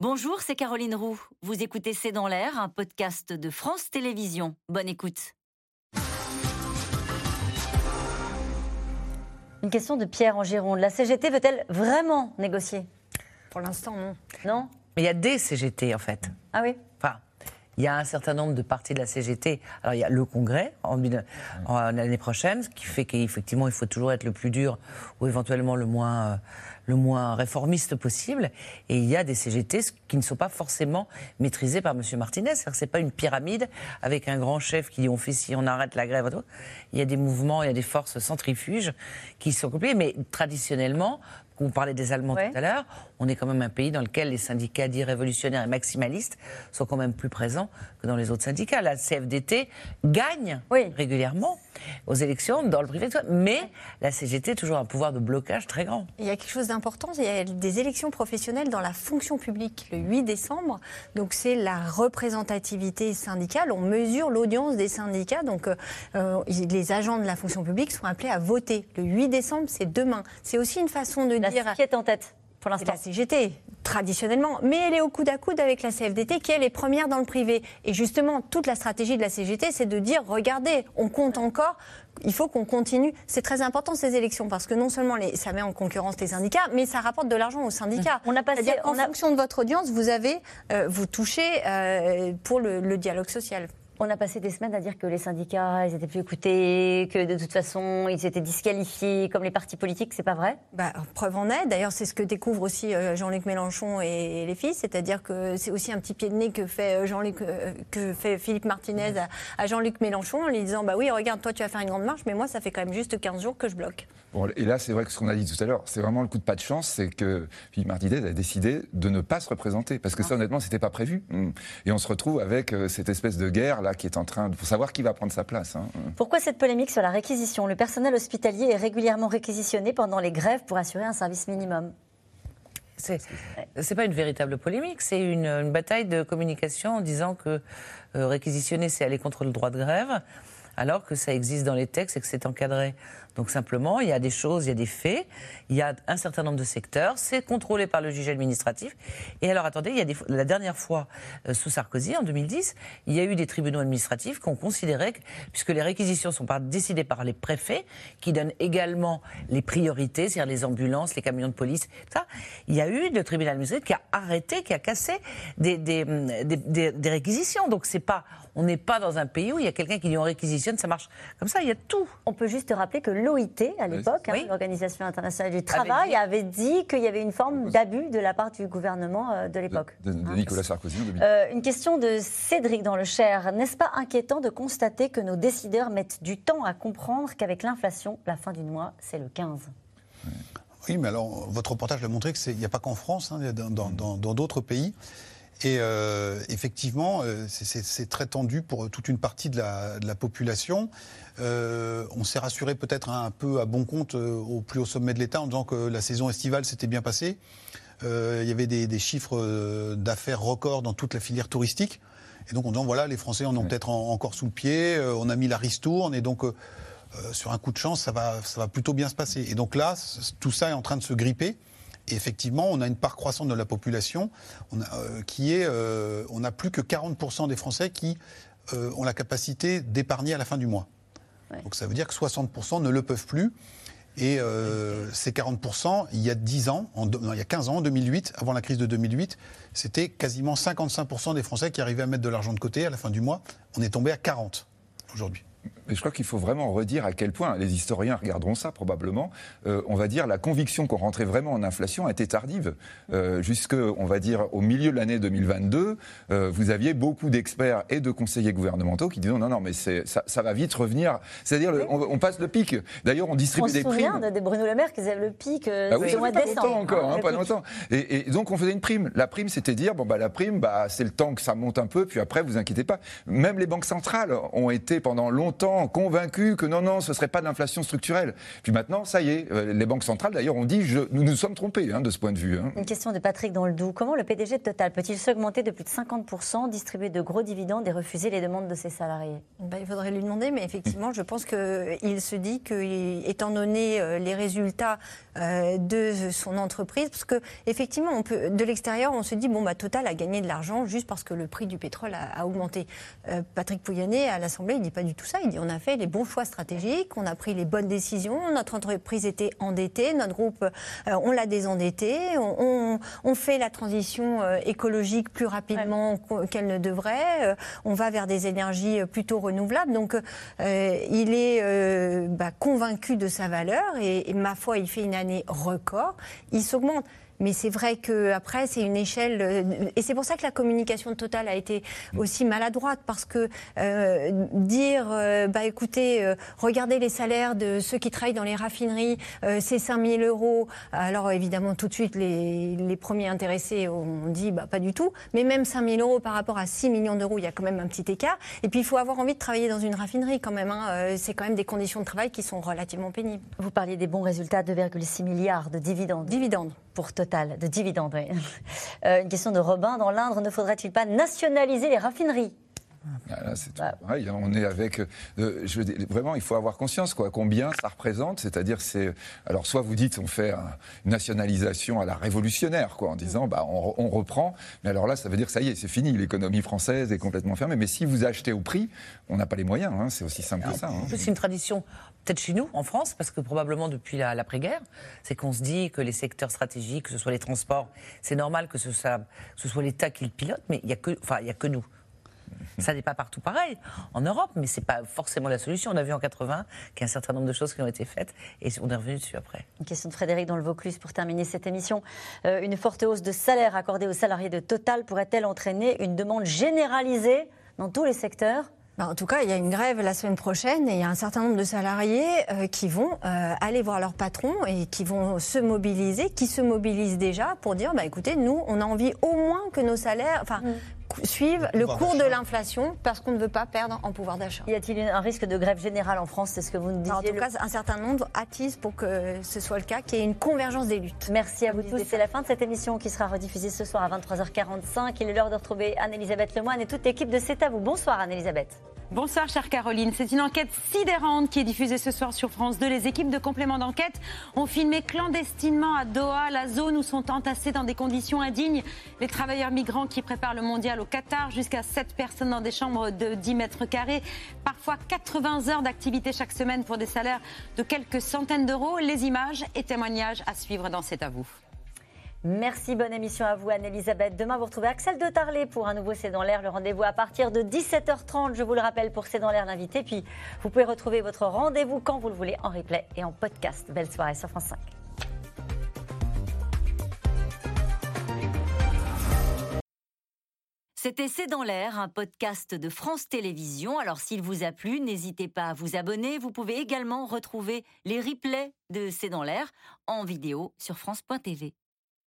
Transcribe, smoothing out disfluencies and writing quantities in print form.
Bonjour, c'est Caroline Roux. Vous écoutez C'est dans l'air, un podcast de France Télévisions. Bonne écoute. Une question de Pierre Angéron. La CGT veut-elle vraiment négocier ? Pour l'instant, non. Non ? Mais il y a des CGT, en fait. Ah oui ? Enfin, il y a un certain nombre de partis de la CGT. Alors, il y a le congrès, en l'année prochaine, ce qui fait qu'effectivement, il faut toujours être le plus dur ou éventuellement le moins réformiste possible. Et il y a des CGT qui ne sont pas forcément maîtrisés par M. Martinez. C'est-à-dire que ce n'est pas une pyramide avec un grand chef qui dit on fait si on arrête la grève. Il y a des mouvements, il y a des forces centrifuges qui sont couplées. Mais traditionnellement, vous parlez des Allemands tout à l'heure, on est quand même un pays dans lequel les syndicats dits révolutionnaires et maximalistes sont quand même plus présents que dans les autres syndicats. La CFDT gagne régulièrement aux élections, dans le privé, mais la CGT a toujours un pouvoir de blocage très grand. Il y a quelque chose d'important, il y a des élections professionnelles dans la fonction publique le 8 décembre, donc c'est la représentativité syndicale, on mesure l'audience des syndicats, donc les agents de la fonction publique sont appelés à voter. Le 8 décembre, c'est demain. C'est aussi une façon de dire... Qui est en tête pour l'instant ? La CGT traditionnellement, mais elle est au coude à coude avec la CFDT qui, elle, est première dans le privé. Et justement, toute la stratégie de la CGT, c'est de dire, regardez, on compte encore, il faut qu'on continue. C'est très important, ces élections, parce que non seulement ça met en concurrence les syndicats, mais ça rapporte de l'argent aux syndicats. Fonction de votre audience, vous touchez pour le dialogue social. On a passé des semaines à dire que les syndicats, ils n'étaient plus écoutés, que de toute façon, ils étaient disqualifiés, comme les partis politiques, c'est pas vrai ? Preuve en est. D'ailleurs, c'est ce que découvre aussi Jean-Luc Mélenchon et les filles, c'est-à-dire que c'est aussi un petit pied de nez que fait Philippe Martinez à Jean-Luc Mélenchon, en lui disant « Bah oui, regarde, toi, tu vas faire une grande marche, mais moi, ça fait quand même juste 15 jours que je bloque. » Bon, et là, c'est vrai que ce qu'on a dit tout à l'heure, c'est vraiment le coup de pas de chance, c'est que Philippe Martinez a décidé de ne pas se représenter, parce que ça, honnêtement, c'était pas prévu. Et on se retrouve avec cette espèce de guerre qui est en train de savoir qui va prendre sa place. Pourquoi cette polémique sur la réquisition ? Le personnel hospitalier est régulièrement réquisitionné pendant les grèves pour assurer un service minimum. C'est pas une véritable polémique, c'est une bataille de communication en disant que réquisitionner, c'est aller contre le droit de grève, alors que ça existe dans les textes et que c'est encadré. Donc simplement, il y a des choses, il y a des faits, il y a un certain nombre de secteurs, c'est contrôlé par le juge administratif. Et alors attendez, il y a la dernière fois sous Sarkozy, en 2010, il y a eu des tribunaux administratifs qui ont considéré que, puisque les réquisitions sont décidées par les préfets, qui donnent également les priorités, c'est-à-dire les ambulances, les camions de police, ça, il y a eu le tribunal administratif qui a arrêté, qui a cassé des réquisitions. Donc on n'est pas dans un pays où il y a quelqu'un qui dit on réquisitionne, ça marche comme ça, il y a tout. On peut juste rappeler que l'OIT, à l'époque, l'Organisation internationale du travail, avait dit qu'il y avait une forme d'abus de la part du gouvernement de l'époque. De Nicolas Sarkozy. Une question de Cédric dans le Cher. N'est-ce pas inquiétant de constater que nos décideurs mettent du temps à comprendre qu'avec l'inflation, la fin du mois, c'est le 15 ? Oui, mais alors, votre reportage l'a montré qu'il n'y a pas qu'en France, dans d'autres pays. Et effectivement, c'est très tendu pour toute une partie de la population. On s'est rassuré peut-être un peu à bon compte au plus haut sommet de l'État en disant que la saison estivale s'était bien passée. Il y avait des chiffres d'affaires records dans toute la filière touristique. Et donc en disant voilà, les Français en ont peut-être encore sous le pied, on a mis la ristourne et donc sur un coup de chance, ça va plutôt bien se passer. Et donc là, tout ça est en train de se gripper. Et effectivement, on a une part croissante de la population on n'a plus que 40% des Français qui ont la capacité d'épargner à la fin du mois. Ouais. Donc ça veut dire que 60% ne le peuvent plus. Et ces 40%, il y a 15 ans, en 2008, avant la crise de 2008, c'était quasiment 55% des Français qui arrivaient à mettre de l'argent de côté à la fin du mois. On est tombé à 40% aujourd'hui. Mais je crois qu'il faut vraiment redire à quel point, les historiens regarderont ça probablement, on va dire la conviction qu'on rentrait vraiment en inflation était tardive. Au milieu de l'année 2022, vous aviez beaucoup d'experts et de conseillers gouvernementaux qui disaient non, mais ça va vite revenir. C'est-à-dire, on passe le pic. D'ailleurs, on distribue des primes. On se souvient de Bruno Le Maire qui disait le pic, c'est au mois de décembre. Pas longtemps. Et donc, on faisait une prime. La prime, c'était dire, c'est le temps que ça monte un peu, puis après, vous inquiétez pas. Même les banques centrales ont été pendant longtemps longtemps convaincu que non, ce ne serait pas de l'inflation structurelle. Puis maintenant, ça y est, les banques centrales d'ailleurs ont dit, nous nous sommes trompés de ce point de vue. Une question de Patrick dans le Doubs. Comment le PDG de Total peut-il s'augmenter de plus de 50%, distribuer de gros dividendes et refuser les demandes de ses salariés ? Il faudrait lui demander, mais effectivement, je pense qu'il se dit que, étant donné les résultats de son entreprise, parce que effectivement, on peut, de l'extérieur, on se dit, bon, Total a gagné de l'argent juste parce que le prix du pétrole a augmenté. Patrick Pouyanné, à l'Assemblée, il ne dit pas du tout ça. Il dit, on a fait les bons choix stratégiques, on a pris les bonnes décisions, notre entreprise était endettée, notre groupe, on l'a désendettée, on fait la transition écologique plus rapidement qu'elle ne devrait, on va vers des énergies plutôt renouvelables. Donc, il est convaincu de sa valeur et, ma foi, il fait une année record. Il s'augmente. Mais c'est vrai qu'après, c'est une échelle... Et c'est pour ça que la communication de Total a été aussi maladroite, parce que dire, écoutez, regardez les salaires de ceux qui travaillent dans les raffineries, c'est 5 000 €. Alors évidemment, tout de suite, les premiers intéressés ont dit, pas du tout. Mais même 5 000 € par rapport à 6 millions d'euros, il y a quand même un petit écart. Et puis, il faut avoir envie de travailler dans une raffinerie quand même. C'est quand même des conditions de travail qui sont relativement pénibles. Vous parliez des bons résultats, 2,6 milliards de dividendes. Dividendes pour Total. De dividendes, oui. Une question de Robin. Dans l'Indre, ne faudrait-il pas nationaliser les raffineries ? Voilà, c'est tout pareil. On est avec. Vraiment, il faut avoir conscience, combien ça représente. C'est-à-dire, c'est. Alors, soit vous dites, on fait une nationalisation à la révolutionnaire, en disant, on reprend. Mais alors là, ça veut dire, ça y est, c'est fini. L'économie française est complètement fermée. Mais si vous achetez au prix, on n'a pas les moyens. C'est aussi simple que ça. C'est une tradition, peut-être chez nous, en France, parce que probablement depuis l'après-guerre, c'est qu'on se dit que les secteurs stratégiques, que ce soit les transports, c'est normal que ce soit l'État qui le pilote, mais il n'y a que nous. Ça n'est pas partout pareil en Europe, mais ce n'est pas forcément la solution. On a vu en 80 qu'il y a un certain nombre de choses qui ont été faites et on est revenu dessus après. Une question de Frédéric dans le Vaucluse pour terminer cette émission. Une forte hausse de salaire accordée aux salariés de Total pourrait-elle entraîner une demande généralisée dans tous les secteurs ? En tout cas, il y a une grève la semaine prochaine et il y a un certain nombre de salariés qui vont aller voir leur patron et qui vont se mobiliser, qui se mobilisent déjà pour dire, écoutez, nous, on a envie au moins que nos salaires suivent le cours de l'inflation parce qu'on ne veut pas perdre en pouvoir d'achat. Y a-t-il un risque de grève générale en France ? C'est ce que vous nous disiez. Alors, en tout cas, un certain nombre attise pour que ce soit le cas, qu'il y ait une convergence des luttes. Merci à vous tous. C'est la fin de cette émission qui sera rediffusée ce soir à 23h45. Il est l'heure de retrouver Anne-Elisabeth Lemoine et toute l'équipe de CETA. Bonsoir Anne-Elisabeth. Bonsoir chère Caroline, c'est une enquête sidérante qui est diffusée ce soir sur France 2. Les équipes de Complément d'Enquête ont filmé clandestinement à Doha, la zone où sont entassés dans des conditions indignes les travailleurs migrants qui préparent le mondial au Qatar, jusqu'à 7 personnes dans des chambres de 10 mètres carrés, parfois 80 heures d'activité chaque semaine pour des salaires de quelques centaines d'euros. Les images et témoignages à suivre dans C'est à vous. Merci, bonne émission à vous Anne-Elisabeth. Demain, vous retrouvez Axel de Tarlé pour un nouveau C'est dans l'air. Le rendez-vous à partir de 17h30, je vous le rappelle, pour C'est dans l'air l'invité. Puis, vous pouvez retrouver votre rendez-vous quand vous le voulez en replay et en podcast. Belle soirée sur France 5. C'était C'est dans l'air, un podcast de France Télévisions. Alors s'il vous a plu, n'hésitez pas à vous abonner. Vous pouvez également retrouver les replays de C'est dans l'air en vidéo sur France.tv.